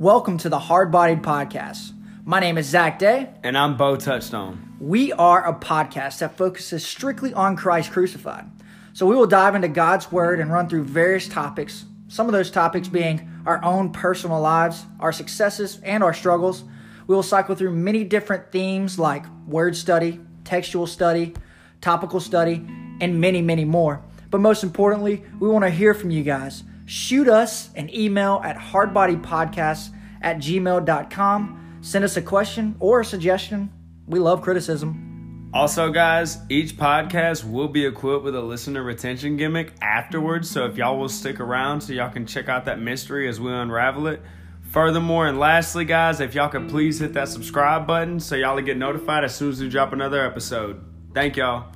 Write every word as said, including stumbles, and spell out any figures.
Welcome to the Hard Bodied Podcast. My name is Zach Day. And I'm Bo Touchstone. We are a podcast that focuses strictly on Christ crucified. So we will dive into God's Word and run through various topics, some of those topics being our own personal lives, our successes, and our struggles. We will cycle through many different themes like word study, textual study, topical study, and many, many more. But most importantly, we want to hear from you guys. Shoot us an email at hardbodypodcast at gmail dot com. Send us a question or a suggestion. We love criticism. Also, guys, each podcast will be equipped with a listener retention gimmick afterwards, so if y'all will stick around so y'all can check out that mystery as we unravel it. Furthermore, and lastly, guys, if y'all could please hit that subscribe button so y'all will get notified as soon as we drop another episode. Thank y'all.